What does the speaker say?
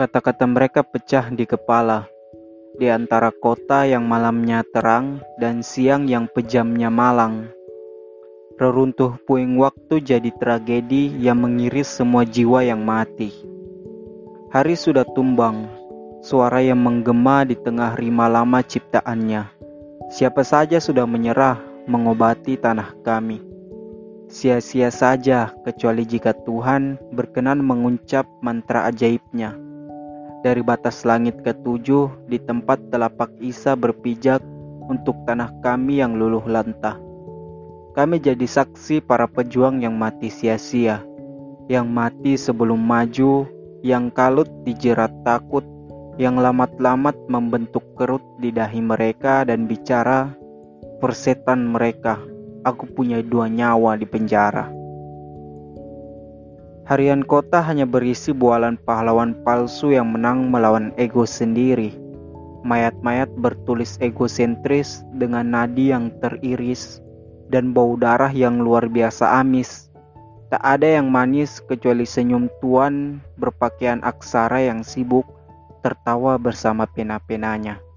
Kata-kata mereka pecah di kepala, di antara kota yang malamnya terang dan siang yang pejamnya malang. Reruntuh puing waktu jadi tragedi yang mengiris semua jiwa yang mati. Hari sudah tumbang, suara yang menggema di tengah rima lama ciptaannya. Siapa saja sudah menyerah mengobati tanah kami. Sia-sia saja kecuali jika Tuhan berkenan mengucap mantra ajaibnya. Dari batas langit ketujuh di tempat telapak Isa berpijak untuk tanah kami yang luluh lantah. Kami jadi saksi para pejuang yang mati sia-sia, yang mati sebelum maju, yang kalut dijerat takut, yang lamat-lamat membentuk kerut di dahi mereka dan bicara, "Persetan mereka, aku punya dua nyawa di penjara." Harian kota hanya berisi bualan pahlawan palsu yang menang melawan ego sendiri. Mayat-mayat bertulis egosentris dengan nadi yang teriris dan bau darah yang luar biasa amis. Tak ada yang manis kecuali senyum tuan berpakaian aksara yang sibuk tertawa bersama pena-penanya.